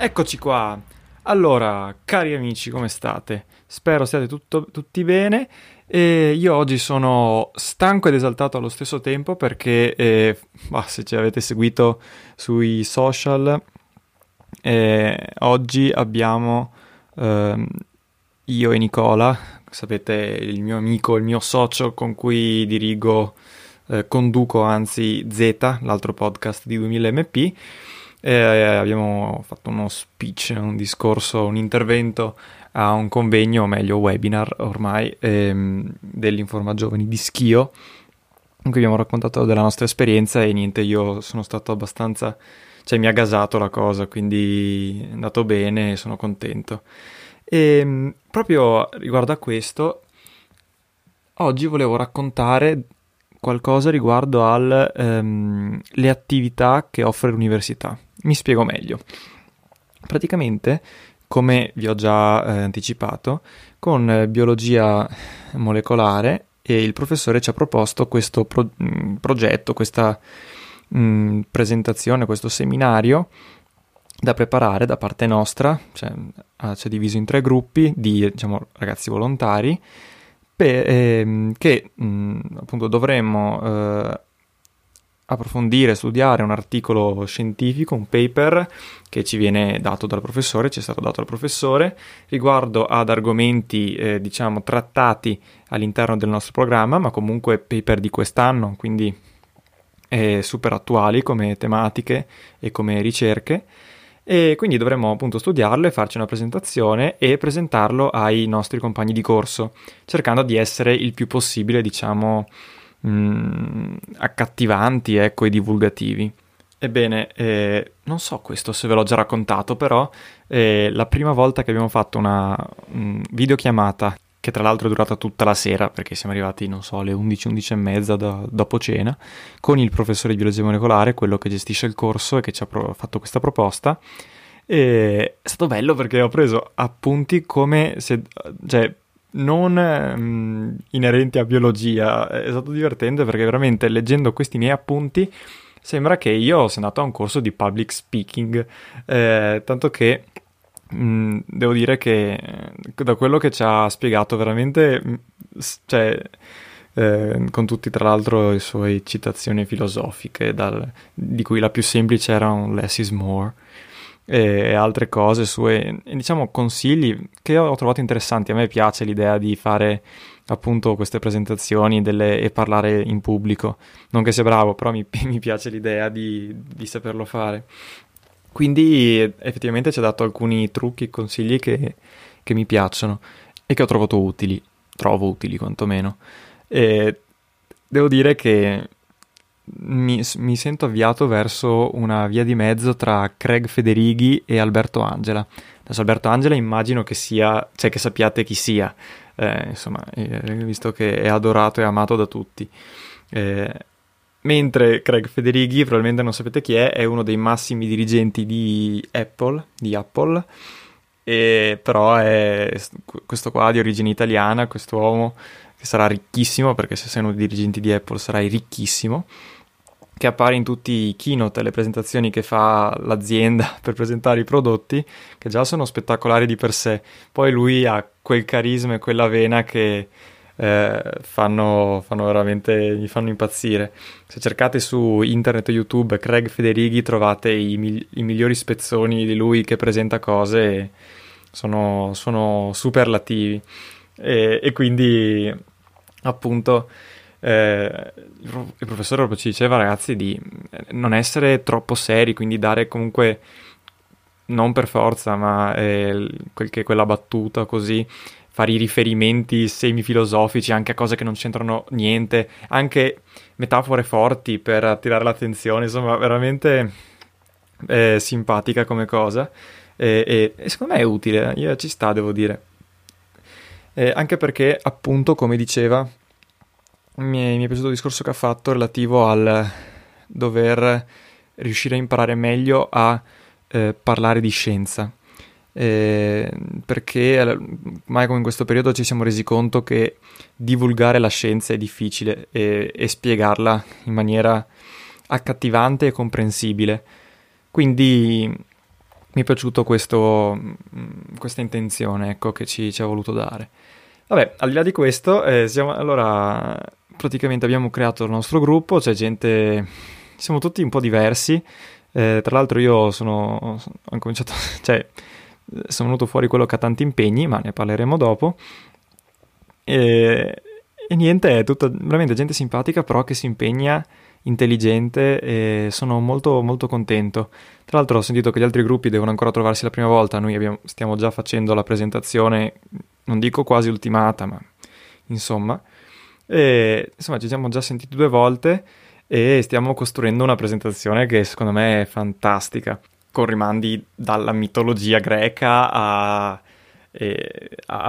Eccoci qua. Allora, cari amici, come state? Spero siate tutti bene. Io oggi sono stanco ed esaltato allo stesso tempo perché, se ci avete seguito sui social, oggi abbiamo io e Nicola, sapete, il mio amico, il mio socio con cui conduco Z, l'altro podcast di 2000MP. Abbiamo fatto uno speech, un discorso, un intervento a un convegno, o meglio webinar ormai, dell'Informa Giovani di Schio, in cui abbiamo raccontato della nostra esperienza e niente, io sono stato abbastanza, mi ha gasato la cosa, quindi è andato bene, sono contento. E proprio riguardo a questo, oggi volevo raccontare qualcosa riguardo alle attività che offre l'università. Mi spiego meglio. Praticamente, come vi ho già anticipato, con biologia molecolare il professore ci ha proposto questo progetto, questa presentazione, questo seminario da preparare da parte nostra, ci ha diviso in 3 gruppi di ragazzi volontari, appunto dovremmo approfondire, studiare un articolo scientifico, un paper che ci viene dato dal professore, ci è stato dato dal professore, riguardo ad argomenti trattati all'interno del nostro programma, ma comunque paper di quest'anno, quindi super attuali come tematiche e come ricerche. E quindi dovremmo appunto studiarlo e farci una presentazione e presentarlo ai nostri compagni di corso, cercando di essere il più possibile, accattivanti, e divulgativi. Ebbene, non so questo se ve l'ho già raccontato, però la prima volta che abbiamo fatto una videochiamata, che tra l'altro è durata tutta la sera, perché siamo arrivati, alle 11:30 dopo cena, con il professore di biologia molecolare, quello che gestisce il corso e che ci ha fatto questa proposta. E è stato bello perché ho preso appunti come se... non inerenti a biologia. È stato divertente perché veramente, leggendo questi miei appunti, sembra che io sia andato a un corso di public speaking, tanto che... devo dire che da quello che ci ha spiegato veramente, con tutti tra l'altro le sue citazioni filosofiche, di cui la più semplice era un less is more, e altre cose sue, consigli che ho trovato interessanti. A me piace l'idea di fare appunto queste presentazioni e parlare in pubblico, non che sia bravo, però mi piace l'idea di saperlo fare. Quindi effettivamente ci ha dato alcuni trucchi e consigli che mi piacciono e che ho trovato utili, quantomeno. E devo dire che mi sento avviato verso una via di mezzo tra Craig Federighi e Alberto Angela. Adesso Alberto Angela immagino che sia, che sappiate chi sia, visto che è adorato e amato da tutti. Mentre Craig Federighi, probabilmente non sapete chi è uno dei massimi dirigenti di Apple, però è questo qua di origine italiana, quest'uomo che sarà ricchissimo, perché se sei uno dei dirigenti di Apple sarai ricchissimo, che appare in tutti i keynote, le presentazioni che fa l'azienda per presentare i prodotti, che già sono spettacolari di per sé. Poi lui ha quel carisma e quella vena che fanno veramente, mi fanno impazzire. Se cercate su internet o YouTube Craig Federighi trovate i migliori spezzoni di lui che presenta cose, sono superlativi e quindi appunto il professore proprio ci diceva, ragazzi, di non essere troppo seri, quindi dare comunque non per forza ma quella battuta così, fare i riferimenti semifilosofici anche a cose che non c'entrano niente, anche metafore forti per attirare l'attenzione, insomma veramente simpatica come cosa e secondo me è utile, io ci sta, devo dire, anche perché appunto come diceva mi è piaciuto il discorso che ha fatto relativo al dover riuscire a imparare meglio a parlare di scienza. Perché mai come in questo periodo ci siamo resi conto che divulgare la scienza è difficile e spiegarla in maniera accattivante e comprensibile, quindi mi è piaciuto questa intenzione, ecco, che ci ha voluto dare. Vabbè, al di là di questo allora praticamente abbiamo creato il nostro gruppo, c'è gente, siamo tutti un po' diversi, tra l'altro io ho cominciato, cioè sono venuto fuori quello che ha tanti impegni, ma ne parleremo dopo, e niente, è tutta veramente gente simpatica però che si impegna, intelligente, e sono molto molto contento. Tra l'altro ho sentito che gli altri gruppi devono ancora trovarsi la prima volta, noi stiamo già facendo la presentazione, non dico quasi ultimata ma insomma, e, insomma ci siamo già sentiti 2 volte e stiamo costruendo una presentazione che secondo me è fantastica, con rimandi dalla mitologia greca ad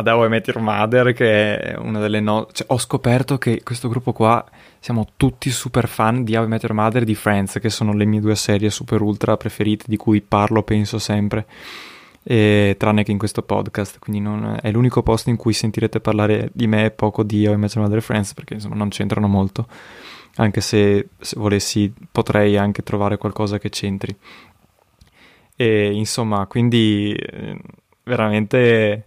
How I Met Your Mother, che è una delle cioè, ho scoperto che questo gruppo qua siamo tutti super fan di How I Met Your Mother e di Friends, che sono le mie 2 serie super ultra preferite di cui parlo penso sempre, tranne che in questo podcast, quindi è l'unico posto in cui sentirete parlare di me poco di How I Met Your Mother e Friends, perché insomma non c'entrano molto, anche se volessi potrei anche trovare qualcosa che c'entri. E insomma, quindi veramente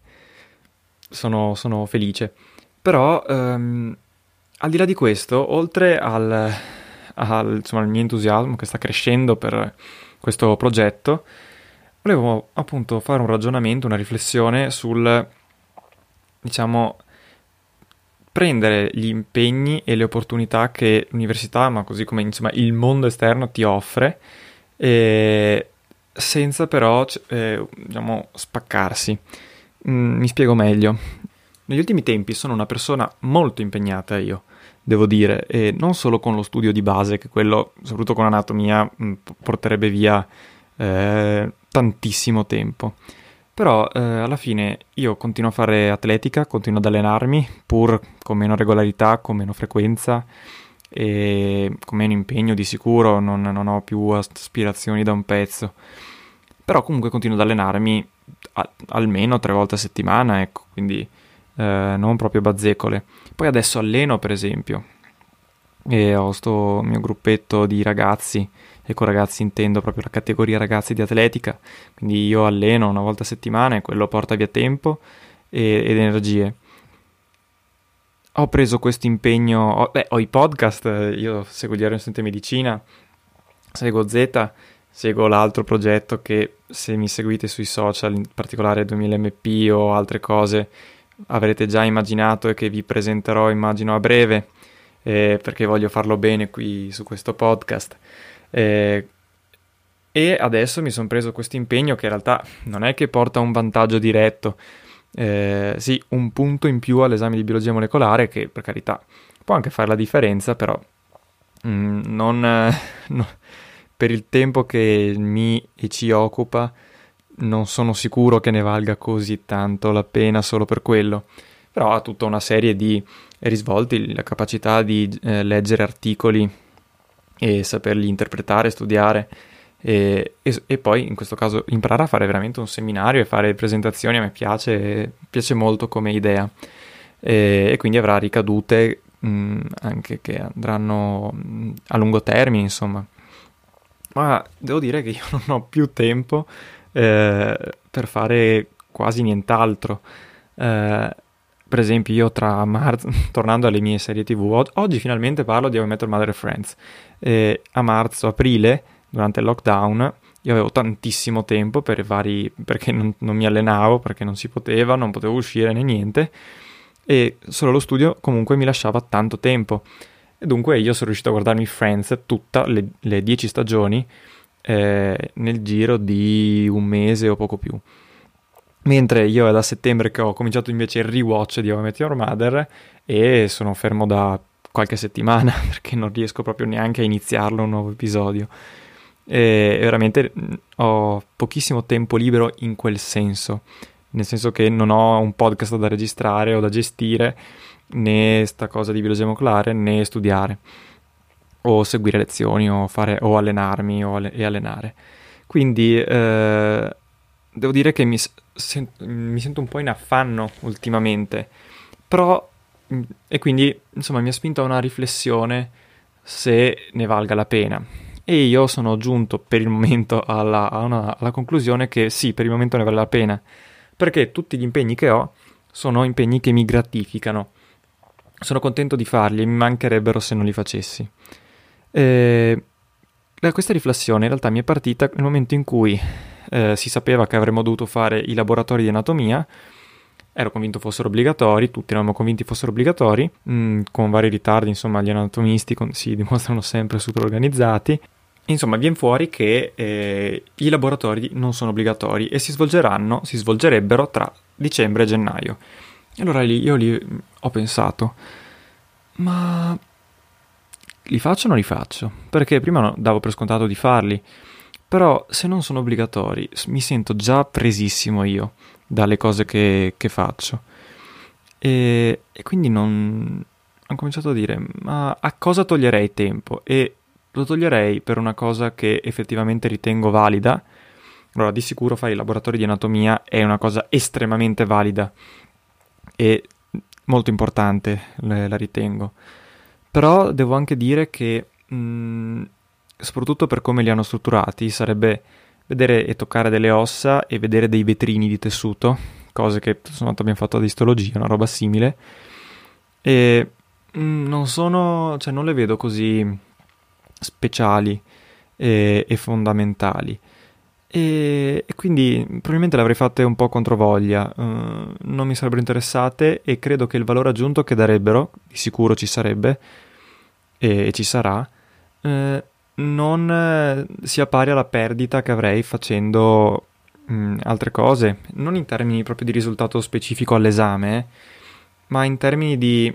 sono felice. Però al di là di questo, oltre al mio entusiasmo che sta crescendo per questo progetto, volevo appunto fare un ragionamento, una riflessione sul, diciamo, prendere gli impegni e le opportunità che l'università, ma così come insomma il mondo esterno ti offre, e senza però diciamo spaccarsi. Mi spiego meglio. Negli ultimi tempi sono una persona molto impegnata io, devo dire, e non solo con lo studio di base, che quello, soprattutto con anatomia, porterebbe via tantissimo tempo, però alla fine io continuo a fare atletica, continuo ad allenarmi, pur con meno regolarità, con meno frequenza e con meno impegno di sicuro, non ho più aspirazioni da un pezzo, però comunque continuo ad allenarmi almeno 3 volte a settimana, ecco, quindi non proprio bazzecole. Poi adesso alleno, per esempio, e ho sto mio gruppetto di ragazzi, e con ragazzi intendo proprio la categoria ragazzi di atletica, quindi io alleno 1 volta a settimana e quello porta via tempo ed energie. Ho preso questo impegno, ho i podcast, io seguo Dario in medicina, seguo Z, seguo l'altro progetto che se mi seguite sui social, in particolare 2000MP o altre cose, avrete già immaginato e che vi presenterò immagino a breve, perché voglio farlo bene qui su questo podcast. E adesso mi sono preso questo impegno che in realtà non è che porta un vantaggio diretto, sì, un punto in più all'esame di biologia molecolare, che per carità può anche fare la differenza, però non per il tempo che mi e ci occupa non sono sicuro che ne valga così tanto la pena solo per quello. Però ha tutta una serie di risvolti, la capacità di leggere articoli e saperli interpretare, studiare, e poi in questo caso imparare a fare veramente un seminario e fare presentazioni. A me piace molto come idea, e quindi avrà ricadute anche che andranno a lungo termine, insomma. Ma devo dire che io non ho più tempo per fare quasi nient'altro. Per esempio, io tra marzo, tornando alle mie serie TV, oggi finalmente parlo di How I Met Your Mother e Friends. A marzo, aprile, durante il lockdown, io avevo tantissimo tempo per vari, perché non mi allenavo, perché non si poteva, non potevo uscire né niente, e solo lo studio comunque mi lasciava tanto tempo. E dunque io sono riuscito a guardarmi Friends, tutta le 10 stagioni, nel giro di un mese o poco più. Mentre io è da settembre che ho cominciato invece il rewatch di How I Met Your Mother e sono fermo da qualche settimana perché non riesco proprio neanche a iniziarlo un nuovo episodio. E veramente ho pochissimo tempo libero in quel senso, nel senso che non ho un podcast da registrare o da gestire, né sta cosa di biologia molecolare, né studiare o seguire lezioni o fare o allenarmi e allenare. Quindi devo dire che mi sento un po' in affanno ultimamente, però, e quindi insomma mi ha spinto a una riflessione se ne valga la pena, e io sono giunto per il momento alla conclusione che sì, per il momento ne vale la pena, perché tutti gli impegni che ho sono impegni che mi gratificano, sono contento di farli e mi mancherebbero se non li facessi. Questa riflessione in realtà mi è partita nel momento in cui si sapeva che avremmo dovuto fare i laboratori di anatomia, ero convinto fossero obbligatori, tutti eravamo convinti fossero obbligatori, con vari ritardi, insomma gli anatomisti si dimostrano sempre super organizzati, insomma viene fuori che i laboratori non sono obbligatori e si svolgerebbero tra dicembre e gennaio. E allora io lì ho pensato, ma li faccio o non li faccio? Perché prima davo per scontato di farli. Però se non sono obbligatori mi sento già presissimo io dalle cose che faccio. E quindi ho cominciato a dire, ma a cosa toglierei tempo? E lo toglierei per una cosa che effettivamente ritengo valida. Allora, di sicuro fare i laboratori di anatomia è una cosa estremamente valida e molto importante, la ritengo. Però devo anche dire che soprattutto per come li hanno strutturati, sarebbe vedere e toccare delle ossa e vedere dei vetrini di tessuto, cose che insomma abbiamo fatto ad istologia, una roba simile, e non le vedo così speciali e fondamentali, e quindi probabilmente le avrei fatte un po' controvoglia, non mi sarebbero interessate, e credo che il valore aggiunto che darebbero, di sicuro ci sarebbe e ci sarà, non sia pari alla perdita che avrei facendo altre cose, non in termini proprio di risultato specifico all'esame, ma in termini di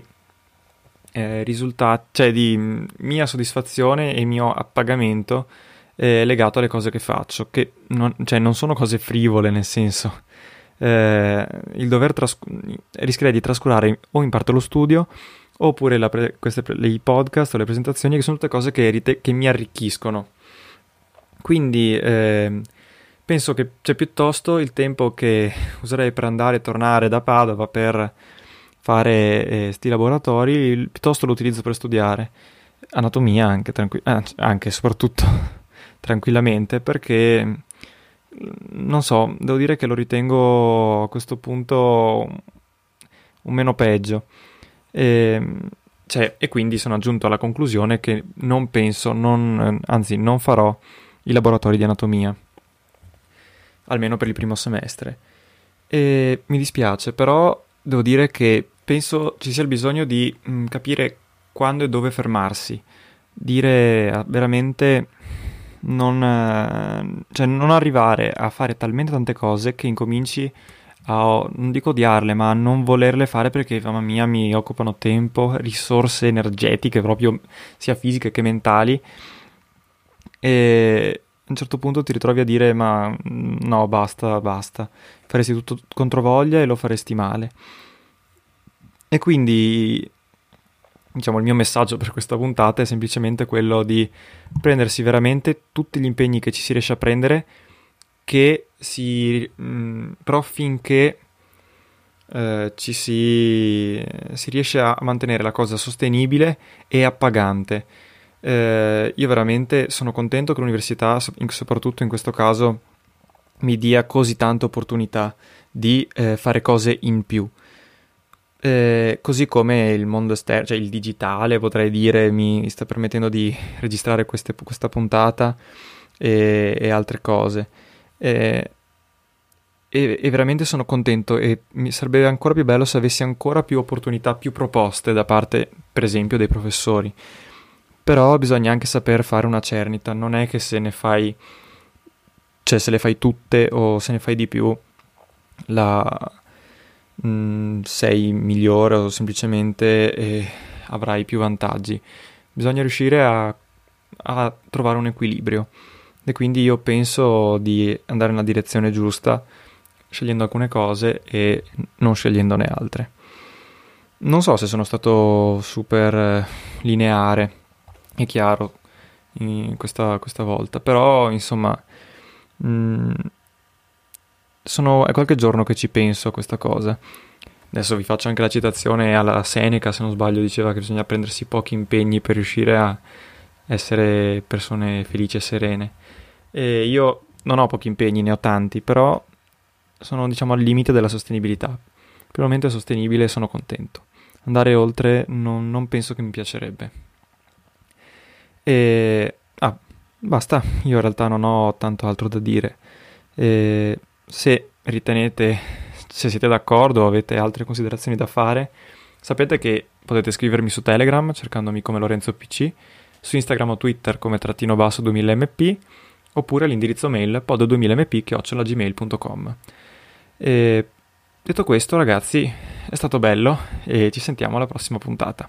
risultati, cioè di mia soddisfazione e mio appagamento legato alle cose che faccio, che non sono cose frivole, nel senso il dover rischierei di trascurare o in parte lo studio, oppure i podcast o le presentazioni, che sono tutte cose che mi arricchiscono. Quindi penso che c'è piuttosto il tempo che userei per andare e tornare da Padova per fare sti laboratori, piuttosto lo utilizzo per studiare anatomia anche soprattutto tranquillamente, perché non so, devo dire che lo ritengo a questo punto un meno peggio. E quindi sono giunto alla conclusione che non farò i laboratori di anatomia, almeno per il primo semestre, e mi dispiace, però devo dire che penso ci sia il bisogno di capire quando e dove fermarsi, dire veramente non arrivare a fare talmente tante cose che incominci non dico odiarle, ma non volerle fare, perché mamma mia mi occupano tempo, risorse energetiche proprio sia fisiche che mentali, e a un certo punto ti ritrovi a dire ma no, basta, faresti tutto controvoglia e lo faresti male. E quindi diciamo il mio messaggio per questa puntata è semplicemente quello di prendersi veramente tutti gli impegni che ci si riesce a prendere, però finché si riesce a mantenere la cosa sostenibile e appagante. Io veramente sono contento che l'università, soprattutto in questo caso, mi dia così tante opportunità di fare cose in più. Così come il mondo esterno, cioè il digitale, potrei dire, mi sta permettendo di registrare questa puntata e altre cose. E veramente sono contento, e mi sarebbe ancora più bello se avessi ancora più opportunità, più proposte da parte, per esempio, dei professori. Però bisogna anche saper fare una cernita, non è che se le fai tutte o se ne fai di più sei migliore o semplicemente avrai più vantaggi. Bisogna riuscire a trovare un equilibrio, e quindi io penso di andare nella direzione giusta, scegliendo alcune cose e non scegliendone altre. Non so se sono stato super lineare e chiaro in questa volta, però insomma è qualche giorno che ci penso a questa cosa. Adesso vi faccio anche la citazione alla Seneca, se non sbaglio, diceva che bisogna prendersi pochi impegni per riuscire a essere persone felici e serene. E io non ho pochi impegni, ne ho tanti, però sono, diciamo, al limite della sostenibilità. Per il momento è sostenibile e sono contento. Andare oltre non penso che mi piacerebbe. Basta, io in realtà non ho tanto altro da dire. Se siete d'accordo o avete altre considerazioni da fare, sapete che potete scrivermi su Telegram cercandomi come Lorenzo PC, su Instagram o Twitter come _2000mp, oppure all'indirizzo mail pod2000mp@gmail.com. Detto questo, ragazzi, è stato bello e ci sentiamo alla prossima puntata.